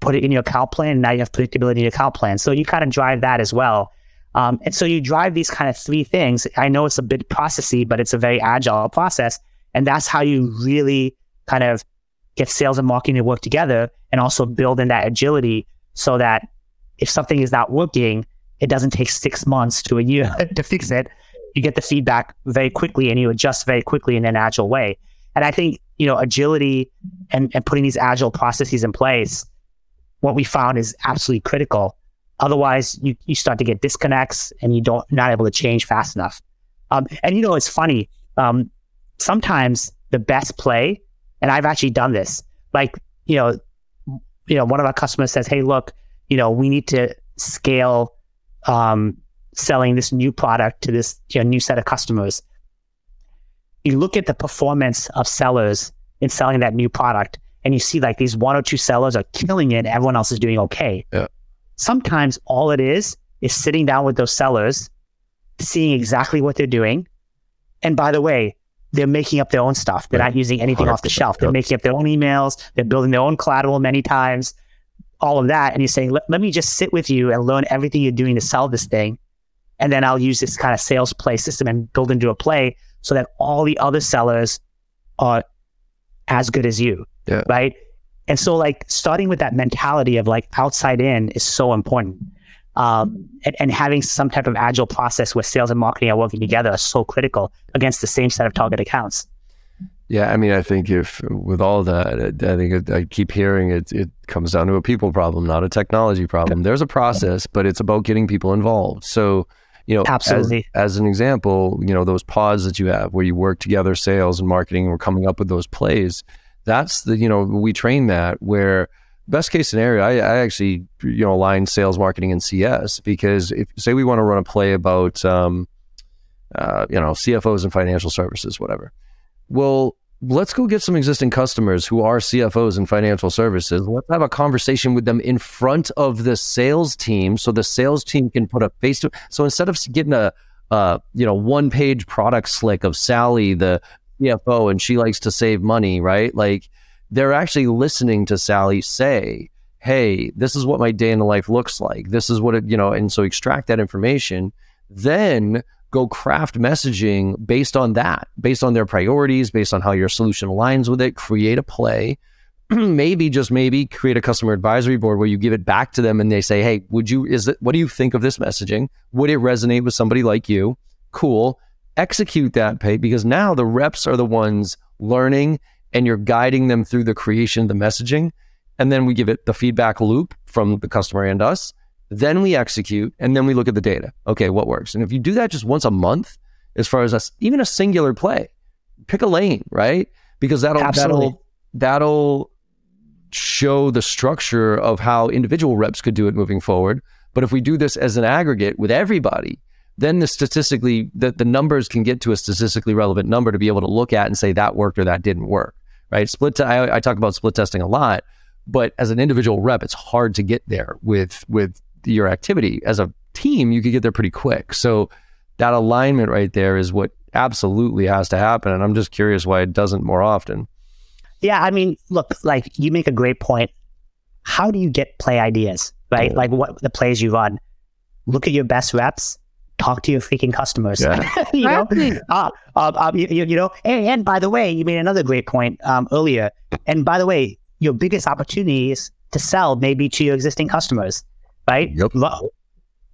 put it in your account plan, and now you have predictability in your account plan. So you kind of drive that as well. Um, and so you drive these kind of three things. I know it's a bit processy, but it's a very agile process. And that's how you really kind of get sales and marketing to work together and also build in that agility so that if something is not working, it doesn't take six months to a year to fix it. You get the feedback very quickly and you adjust very quickly in an agile way. And I think, you know, agility and, and putting these agile processes in place, what we found is absolutely critical. Otherwise, you, you start to get disconnects and you don't not able to change fast enough. Um, and you know, it's funny. Um, sometimes the best play, and I've actually done this. Like you know, you know, one of our customers says, "Hey, look, you know, we need to scale um, selling this new product to this you know, new set of customers." You look at the performance of sellers in selling that new product, and you see like these one or two sellers are killing it, everyone else is doing okay. Yeah. Sometimes all it is, is sitting down with those sellers, seeing exactly what they're doing. And by the way, they're making up their own stuff. They're yeah. not using anything off the shelf. They're yeah. making up their own emails. They're building their own collateral many times, all of that. And you're saying, let, let me just sit with you and learn everything you're doing to sell this thing. And then I'll use this kind of sales play system and build into a play so that all the other sellers are as good as you. Yeah. Right. And so like starting with that mentality of like outside in is so important. Um, and, and having some type of agile process where sales and marketing are working together is so critical against the same set of target accounts. Yeah. I mean, I think if with all that, I think it, I keep hearing it, it comes down to a people problem, not a technology problem. There's a process, but it's about getting people involved. So you know, absolutely. As, as an example, you know, those pods that you have where you work together, sales and marketing, and we're coming up with those plays. That's the, you know, we train that where best case scenario, I, I actually, you know, align sales, marketing, and C S, because if say we want to run a play about, um, uh, you know, C F Os and financial services, whatever. Well, let's go get some existing customers who are C F Os and financial services. Let's have a conversation with them in front of the sales team, so the sales team can put a face to. So instead of getting a, uh, you know, one-page product slick of Sally, the C F O, and she likes to save money, right? Like, they're actually listening to Sally say, hey, this is what my day in the life looks like. This is what it, you know, and so extract that information, then go craft messaging based on that, based on their priorities, based on how your solution aligns with it, create a play, maybe just maybe create a customer advisory board where you give it back to them and they say, hey, would you, is it, what do you think of this messaging? Would it resonate with somebody like you? Cool. Execute that pay, because now the reps are the ones learning and you're guiding them through the creation of the messaging. And then we give it the feedback loop from the customer and us. Then we execute, and then we look at the data. Okay, what works? And if you do that just once a month, as far as us, even a singular play, pick a lane, right? Because that'll Absolutely. that'll that'll show the structure of how individual reps could do it moving forward. But if we do this as an aggregate with everybody, then the statistically that the numbers can get to a statistically relevant number to be able to look at and say that worked or that didn't work, right? Split. T- I, I talk about split testing a lot, but as an individual rep, it's hard to get there with with. your activity. As a team, you could get there pretty quick. So that alignment right there is what absolutely has to happen. And I'm just curious why it doesn't more often. Yeah. I mean, look, like you make a great point. How do you get play ideas, right? Oh. Like what the plays you run, look at your best reps, talk to your freaking customers, yeah. you know, uh, uh, uh, you, you know, and, and by the way, you made another great point um, earlier. And by the way, your biggest opportunity is to sell maybe to your existing customers. Right? Yep.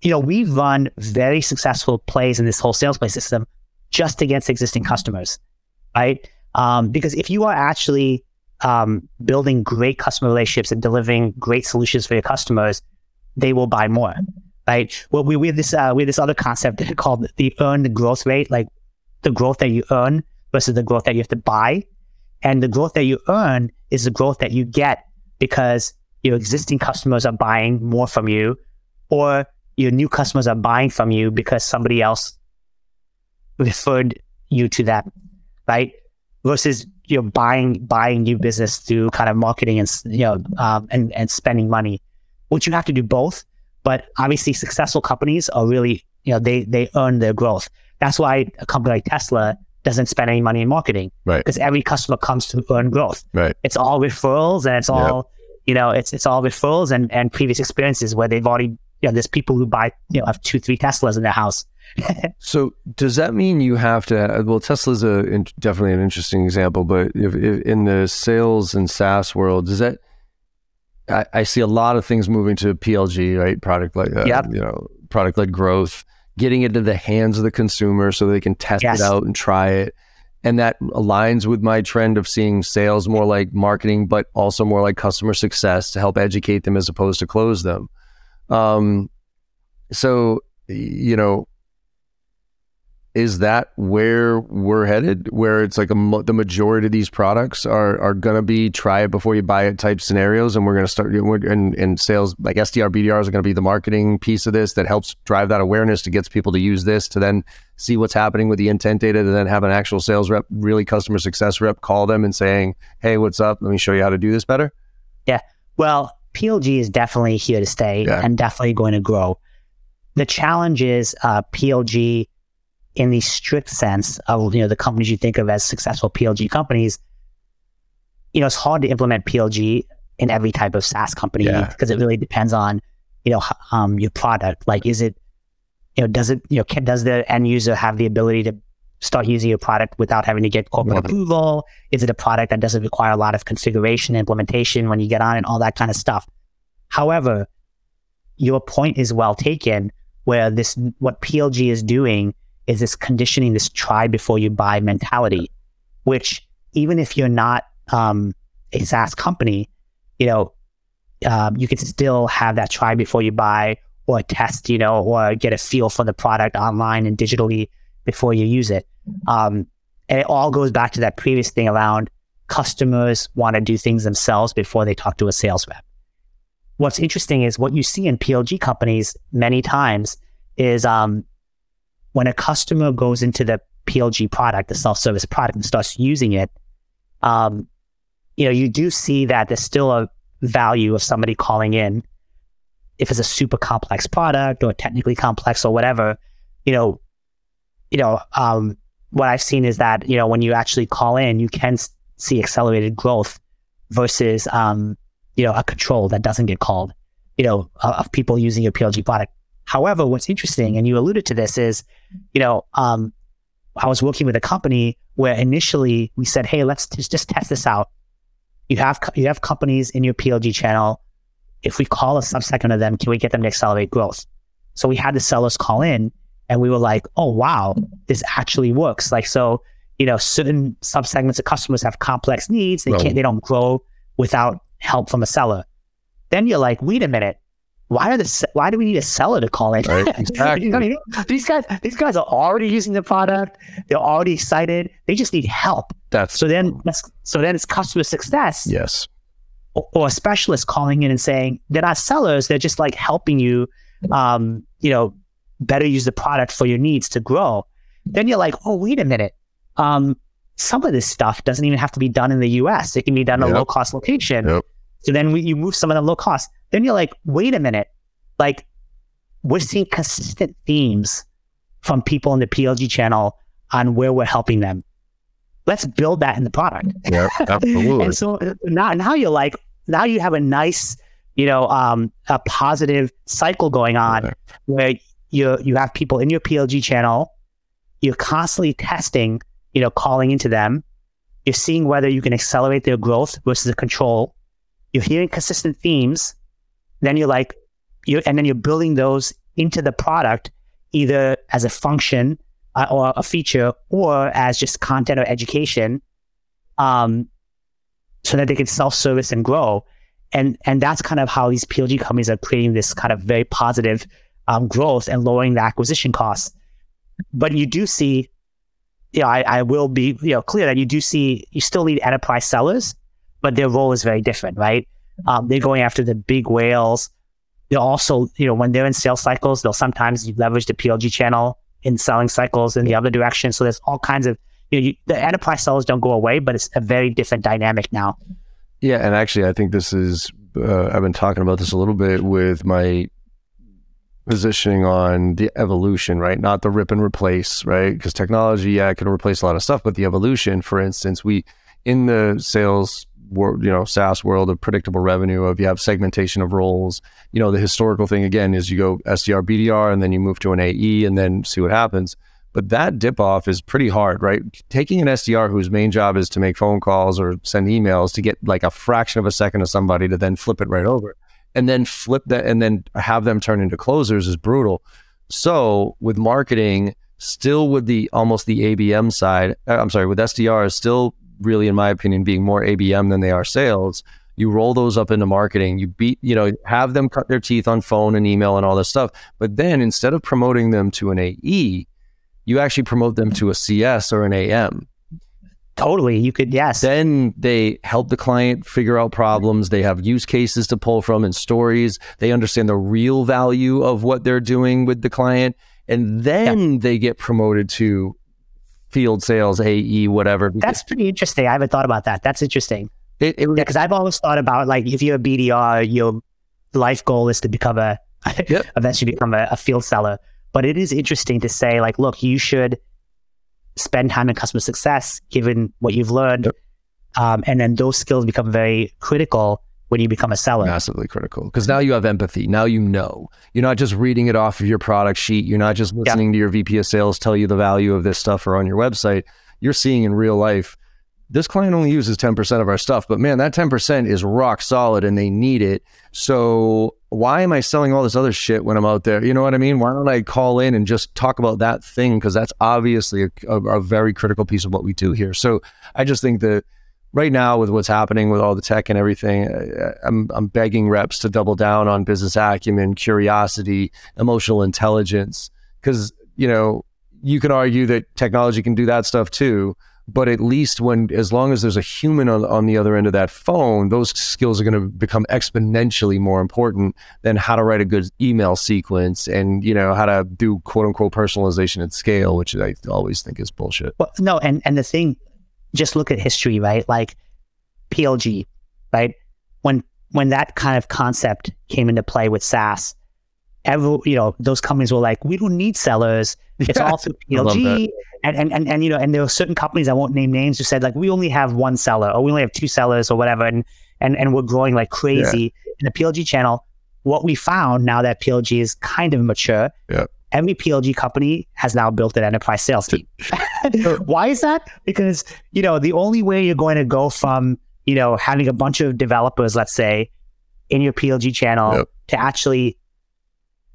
You know, we've run very successful plays in this whole sales play system just against existing customers, right? Um, because if you are actually um, building great customer relationships and delivering great solutions for your customers, they will buy more, right? Well, we, we have this uh, we have this other concept called the earned growth rate, like the growth that you earn versus the growth that you have to buy. And the growth that you earn is the growth that you get because your existing customers are buying more from you, or your new customers are buying from you because somebody else referred you to them, right? Versus you're buying buying new business through kind of marketing and you know um, and and spending money, which you have to do both. But obviously, successful companies are really you know they they earn their growth. That's why a company like Tesla doesn't spend any money in marketing, right? Because every customer comes to earn growth, right? It's all referrals and it's all. Yep. You know, it's it's all referrals and, and previous experiences where they've already, you know, there's people who buy, you know, have two, three Teslas in their house. So does that mean you have to, well, Tesla's a, in, definitely an interesting example, but if, if in the sales and SaaS world, does that, I, I see a lot of things moving to P L G, right? Product like, uh, yep. you know, product-led growth, getting into the hands of the consumer so they can test yes. it out and try it. And that aligns with my trend of seeing sales more like marketing, but also more like customer success to help educate them as opposed to close them. Um, so, you know, is that where we're headed? Where it's like a, the majority of these products are are going to be try it before you buy it type scenarios, and we're going to start and and sales like S D R, B D Rs are going to be the marketing piece of this that helps drive that awareness to gets people to use this to then see what's happening with the intent data to then have an actual sales rep, really customer success rep, call them and saying, "Hey, what's up? Let me show you how to do this better." Yeah, well, P L G is definitely here to stay yeah. and definitely going to grow. The challenge is uh, P L G. In the strict sense of you know the companies you think of as successful P L G companies, you know it's hard to implement P L G in every type of SaaS company because yeah. it really depends on you know um, your product. Like, is it you know does it you know can, does the end user have the ability to start using your product without having to get corporate mm-hmm. approval? Is it a product that doesn't require a lot of configuration, implementation when you get on and all that kind of stuff? However, your point is well taken. Where this what P L G is doing. Is this conditioning, this try before you buy mentality, which even if you're not um, a SaaS company, you know, uh, you can still have that try before you buy or test, you know, or get a feel for the product online and digitally before you use it. Um, and it all goes back to that previous thing around customers want to do things themselves before they talk to a sales rep. What's interesting is what you see in P L G companies many times is um, when a customer goes into the P L G product, the self-service product, and starts using it, um, you know, you do see that there's still a value of somebody calling in. If it's a super complex product or technically complex or whatever, you know, you know, um, what I've seen is that, you know, when you actually call in, you can see accelerated growth versus, um, you know, a control that doesn't get called, you know, of people using your P L G product. However, what's interesting, and you alluded to this, is, you know, um, I was working with a company where initially we said, hey, let's just, just test this out. You have you have companies in your P L G channel. If we call a subsegment of them, can we get them to accelerate growth? So we had the sellers call in, and we were like, oh, wow, this actually works. Like, so, you know, certain subsegments of customers have complex needs. They well, can't, they don't grow without help from a seller. Then you're like, wait a minute. Why are the, why do we need a seller to call in? Right, exactly. These guys, these guys are already using the product. They're already excited. They just need help. That's so then, that's, so then it's customer success. Yes. Or, or a specialist calling in and saying, they're not sellers. They're just like helping you, um, you know, better use the product for your needs to grow. Then you're like, oh, wait a minute. Um, some of this stuff doesn't even have to be done in the U S. It can be done in yep. a low cost location. Yep. So then we, you move some of the low cost. Then you're like, wait a minute, like we're seeing consistent themes from people in the P L G channel on where we're helping them. Let's build that in the product. Yeah, absolutely. And so now, now you're like, now you have a nice, you know, um, a positive cycle going on okay. where you you have people in your P L G channel, you're constantly testing, you know, calling into them, you're seeing whether you can accelerate their growth versus a control. You're hearing consistent themes, then you're like, you and then you're building those into the product, either as a function uh, or a feature, or as just content or education, um, so that they can self-service and grow, and and that's kind of how these P L G companies are creating this kind of very positive um, growth and lowering the acquisition costs. But you do see, you know, I, I will be you know clear that you do see you still need enterprise sellers. But their role is very different, right? Um, they're going after the big whales. They're also, you know, when they're in sales cycles, they'll sometimes leverage the P L G channel in selling cycles in the other direction. So there's all kinds of, you know, you, the enterprise sellers don't go away, but it's a very different dynamic now. Yeah, and actually, I think this is, uh, I've been talking about this a little bit with my positioning on the evolution, right? Not the rip and replace, right? Because technology, yeah, it can replace a lot of stuff, but the evolution, for instance, we, in the sales world, you know, SaaS world of predictable revenue, of you have segmentation of roles. You know, the historical thing again is you go S D R, B D R, and then you move to an A E and then see what happens. But that dip off is pretty hard, right? Taking an S D R whose main job is to make phone calls or send emails to get like a fraction of a second of somebody to then flip it right over and then flip that and then have them turn into closers is brutal. So with marketing, still with the almost the A B M side, I'm sorry, with S D R is still really, in my opinion, being more A B M than they are sales. You roll those up into marketing, you beat, you know, have them cut their teeth on phone and email and all this stuff. But then instead of promoting them to an A E, you actually promote them to a C S or an A M. Totally. You could, yes. Then they help the client figure out problems. They have use cases to pull from and stories. They understand the real value of what they're doing with the client. And then yeah. they get promoted to field sales, A E, whatever. That's pretty interesting. I haven't thought about that. That's interesting. It, it, yeah, because I've always thought about, like, if you're a B D R, your life goal is to become a, yep. eventually become a, a field seller. But it is interesting to say, like, look, you should spend time in customer success, given what you've learned. Yep. Um, and then those skills become very critical when you become a seller. Massively critical. Because now you have empathy. Now you know. You're not just reading it off of your product sheet. You're not just listening yeah. to your V P of sales tell you the value of this stuff or on your website. You're seeing in real life, this client only uses ten percent of our stuff, but man, that ten percent is rock solid and they need it. So why am I selling all this other shit when I'm out there? You know what I mean? Why don't I call in and just talk about that thing? Because that's obviously a, a, a very critical piece of what we do here. So I just think that right now with what's happening with all the tech and everything, I, I'm, I'm begging reps to double down on business acumen, curiosity, emotional intelligence, because, you know, you could argue that technology can do that stuff too, but at least when, as long as there's a human on, on the other end of that phone, those skills are going to become exponentially more important than how to write a good email sequence and, you know, how to do quote unquote personalization at scale, which I always think is bullshit. Well, no, and, and the thing, just look at history, right? Like P L G, right? When, when that kind of concept came into play with SaaS, every, you know, those companies were like, we don't need sellers. It's all through P L G. And, and, and, and, you know, and there were certain companies, I won't name names, who said like, we only have one seller or we only have two sellers or whatever. And, and, and we're growing like crazy yeah. in the P L G channel. What we found now that P L G is kind of mature, yeah. every P L G company has now built an enterprise sales team. Why is that? Because, you know, the only way you're going to go from, you know, having a bunch of developers, let's say, in your P L G channel yep. to actually,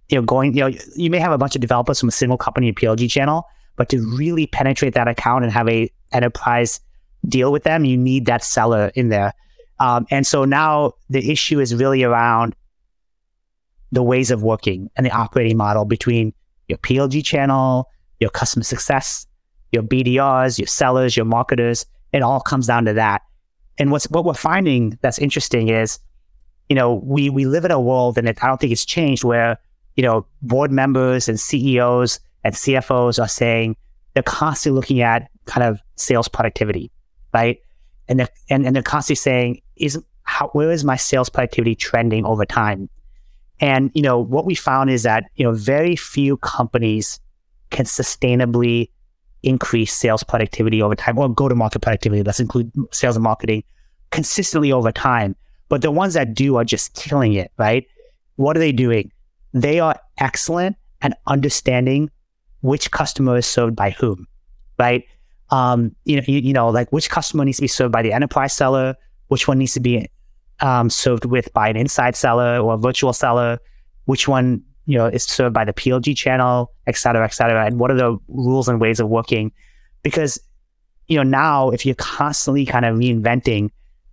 you know, going, you know, you may have a bunch of developers from a single company in P L G channel, but to really penetrate that account and have a enterprise deal with them, you need that seller in there. Um, and so now the issue is really around the ways of working and the operating model between your P L G channel, your customer success, your B D Rs, your sellers, your marketers. It all comes down to that. And what's what we're finding that's interesting is, you know, we we live in a world, and it, I don't think it's changed, where, you know, board members and C E Os and C F Os are saying they're constantly looking at kind of sales productivity, right? And they're, and, and they're constantly saying, is how where is my sales productivity trending over time? And, you know, what we found is that, you know, very few companies can sustainably increase sales productivity over time, or go-to-market productivity, let's include sales and marketing, consistently over time. But the ones that do are just killing it, right? What are they doing? They are excellent at understanding which customer is served by whom, right? Um, you know, you, you know, like which customer needs to be served by the enterprise seller, which one needs to be um, served with by an inside seller or a virtual seller, which one, you know, is served by the P L G channel, et cetera, et cetera. And what are the rules and ways of working? Because, you know, now if you're constantly kind of reinventing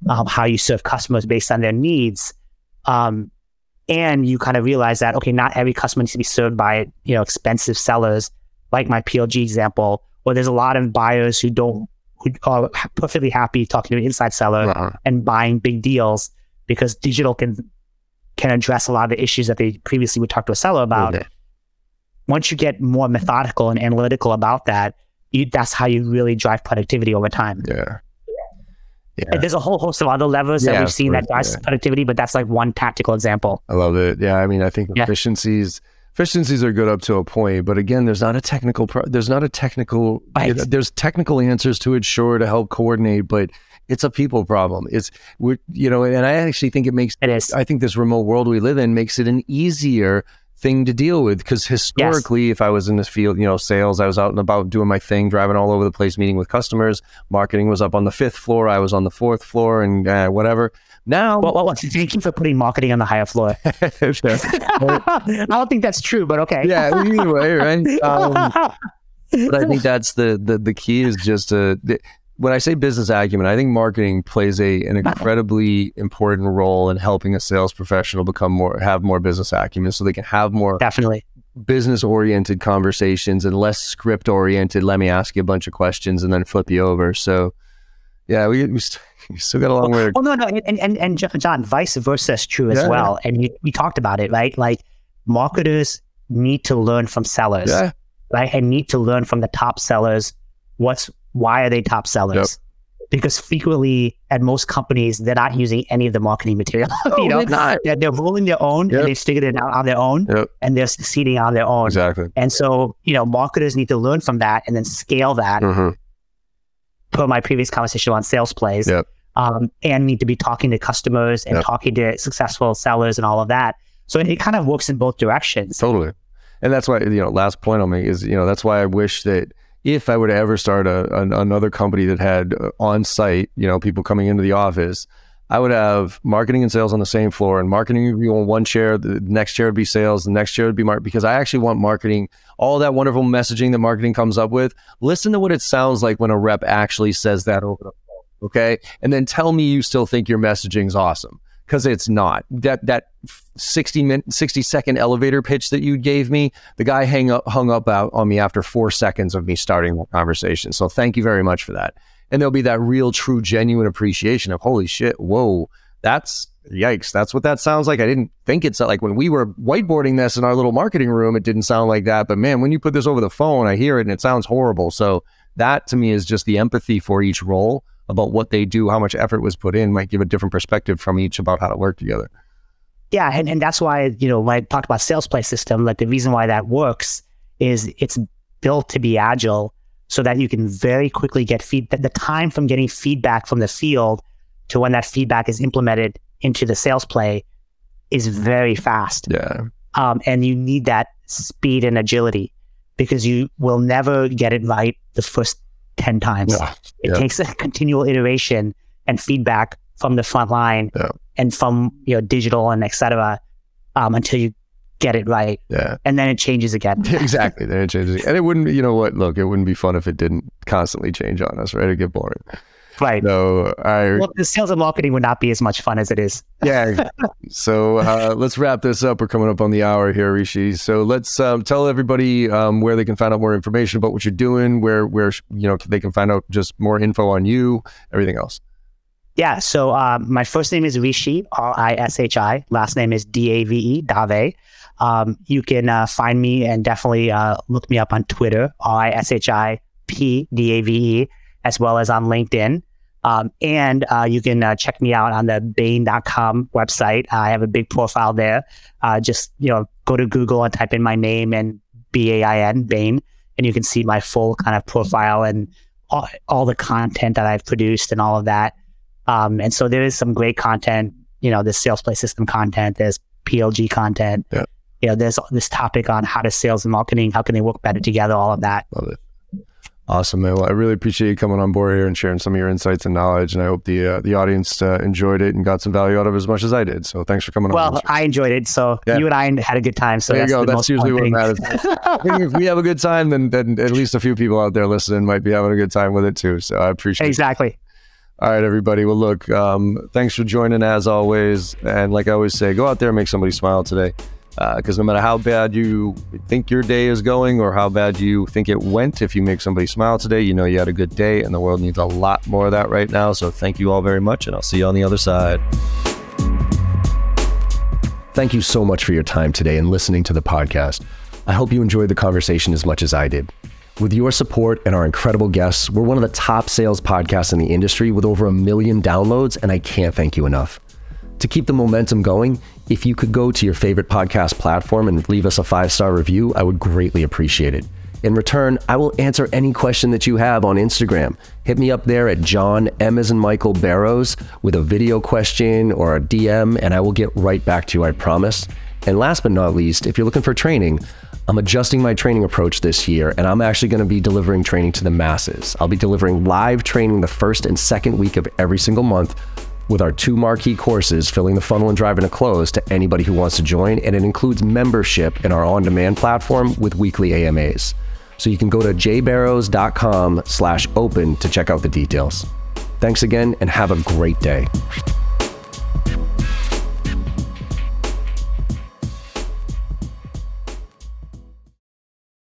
um, how you serve customers based on their needs, um, and you kind of realize that, okay, not every customer needs to be served by, you know, expensive sellers, like my P L G example, where there's a lot of buyers who don't, who are perfectly happy talking to an inside seller wow. and buying big deals, because digital can, can address a lot of the issues that they previously would talk to a seller about. Okay. Once you get more methodical and analytical about that, you, that's how you really drive productivity over time. Yeah. Yeah. There's a whole host of other levers yeah, that we've seen course, that drives yeah. productivity, but that's like one tactical example. I love it. Yeah, I mean, I think yeah. efficiencies efficiencies are good up to a point, but again, there's not a technical pro- there's not a technical right. it, there's technical answers to it, sure, to help coordinate, but it's a people problem. It's we you know, and I actually think it makes it is. I think this remote world we live in makes it an easier thing to deal with, because historically, yes. if I was in this field, you know, sales, I was out and about doing my thing, driving all over the place, meeting with customers. Marketing was up on the fifth floor, I was on the fourth floor, and uh, whatever. Now, well, well, well, thank you for putting marketing on the higher floor. I don't think that's true, but okay. Yeah, anyway, right? Um, but I think that's the the, the key is just a. The, when I say business acumen, I think marketing plays a an incredibly important role in helping a sales professional become more, have more business acumen, so they can have more definitely business-oriented conversations and less script-oriented. Let me ask you a bunch of questions and then flip you over. So, yeah, we, we, st- we still got a long well, way to go. Oh no, no, and and and John, vice versa is true as yeah. well. And you, we talked about it, right? Like marketers need to learn from sellers, yeah. right? And need to learn from the top sellers. What's Why are they top sellers? Yep. Because frequently at most companies, they're not using any of the marketing material. No, you know, they're not. They're, they're rolling their own yep. and they've figured it out on their own yep. and they're succeeding on their own. Exactly. And so, you know, marketers need to learn from that and then scale that mm-hmm. per my previous conversation on sales plays yep. um, and need to be talking to customers and yep. talking to successful sellers and all of that. So it, it kind of works in both directions. Totally. And that's why, you know, last point I'll make is, you know, that's why I wish that if I were to ever start a, an, another company that had on-site, you know, people coming into the office, I would have marketing and sales on the same floor, and marketing would be on one chair, the next chair would be sales, the next chair would be marketing, because I actually want marketing, all that wonderful messaging that marketing comes up with. Listen to what it sounds like when a rep actually says that over the phone. okay? And then tell me you still think your messaging's awesome, because it's not. That that sixty minute, sixty second elevator pitch that you gave me, the guy hang up, hung up out on me after four seconds of me starting the conversation. So thank you very much for that. And there'll be that real, true, genuine appreciation of, holy shit, whoa, that's, yikes, that's what that sounds like. I didn't think it's like when we were whiteboarding this in our little marketing room, it didn't sound like that. But man, when you put this over the phone, I hear it and it sounds horrible. So that to me is just the empathy for each role about what they do, how much effort was put in, might give a different perspective from each about how to work together. Yeah, and, and that's why, you know, when I talked about sales play system, like the reason why that works is it's built to be agile so that you can very quickly get feedback. The time from getting feedback from the field to when that feedback is implemented into the sales play is very fast. Yeah. Um, and you need that speed and agility because you will never get it right the first ten times. Yeah. It yeah. takes a continual iteration and feedback from the front line yeah. and from, you know, digital and et cetera, um, until you get it right. Yeah. And then it changes again. Exactly. Then it changes again. And it wouldn't, you know what, look, it wouldn't be fun if it didn't constantly change on us, right? It'd get boring. Right. So I, well, the sales and marketing would not be as much fun as it is. Yeah. So uh, let's wrap this up. We're coming up on the hour here, Rishi. So let's um, tell everybody um, where they can find out more information about what you're doing, where, where you know they can find out just more info on you, everything else. Yeah. So um, my first name is Rishi, R I S H I. Last name is D A V E, Dave. Um, you can uh, find me and definitely uh, look me up on Twitter, R I S H I P D A V E, as well as on LinkedIn. Um, and uh, you can uh, check me out on the bain dot com website. Uh, I have a big profile there. Uh, just, you know, go to Google and type in my name and B A I N, Bain, and you can see my full kind of profile and all, all the content that I've produced and all of that. Um, and so there is some great content, you know, there's sales play system content, there's P L G content, yeah. you know, there's this topic on how does sales and marketing, how can they work better together, all of that. Love it. Awesome, man. Well, I really appreciate you coming on board here and sharing some of your insights and knowledge. And I hope the uh, the audience uh, enjoyed it and got some value out of it as much as I did. So thanks for coming well, on. Well, I enjoyed it. So yeah. you and I had a good time. So there that's you go. The that's usually what matters. If we have a good time, then, then at least a few people out there listening might be having a good time with it too. So I appreciate exactly. it. Exactly. All right, everybody. Well, look, um, thanks for joining as always. And like I always say, go out there and make somebody smile today. Because uh, no matter how bad you think your day is going or how bad you think it went, if you make somebody smile today, you know you had a good day, and the world needs a lot more of that right now. So thank you all very much, and I'll see you on the other side. Thank you so much for your time today and listening to the podcast. I hope you enjoyed the conversation as much as I did. With your support and our incredible guests, we're one of the top sales podcasts in the industry with over a million downloads, and I can't thank you enough. To keep the momentum going, if you could go to your favorite podcast platform and leave us a five-star review, I would greatly appreciate it. In return, I will answer any question that you have on Instagram. Hit me up there at John M as in Michael Barrows with a video question or a D M, and I will get right back to you, I promise. And last but not least, if you're looking for training, I'm adjusting my training approach this year, and I'm actually going to be delivering training to the masses. I'll be delivering live training the first and second week of every single month, with our two marquee courses, Filling the Funnel and Driving to Close, to anybody who wants to join, and it includes membership in our on-demand platform with weekly A M As. So you can go to jbarrows dot com slash open to check out the details. Thanks again, and have a great day.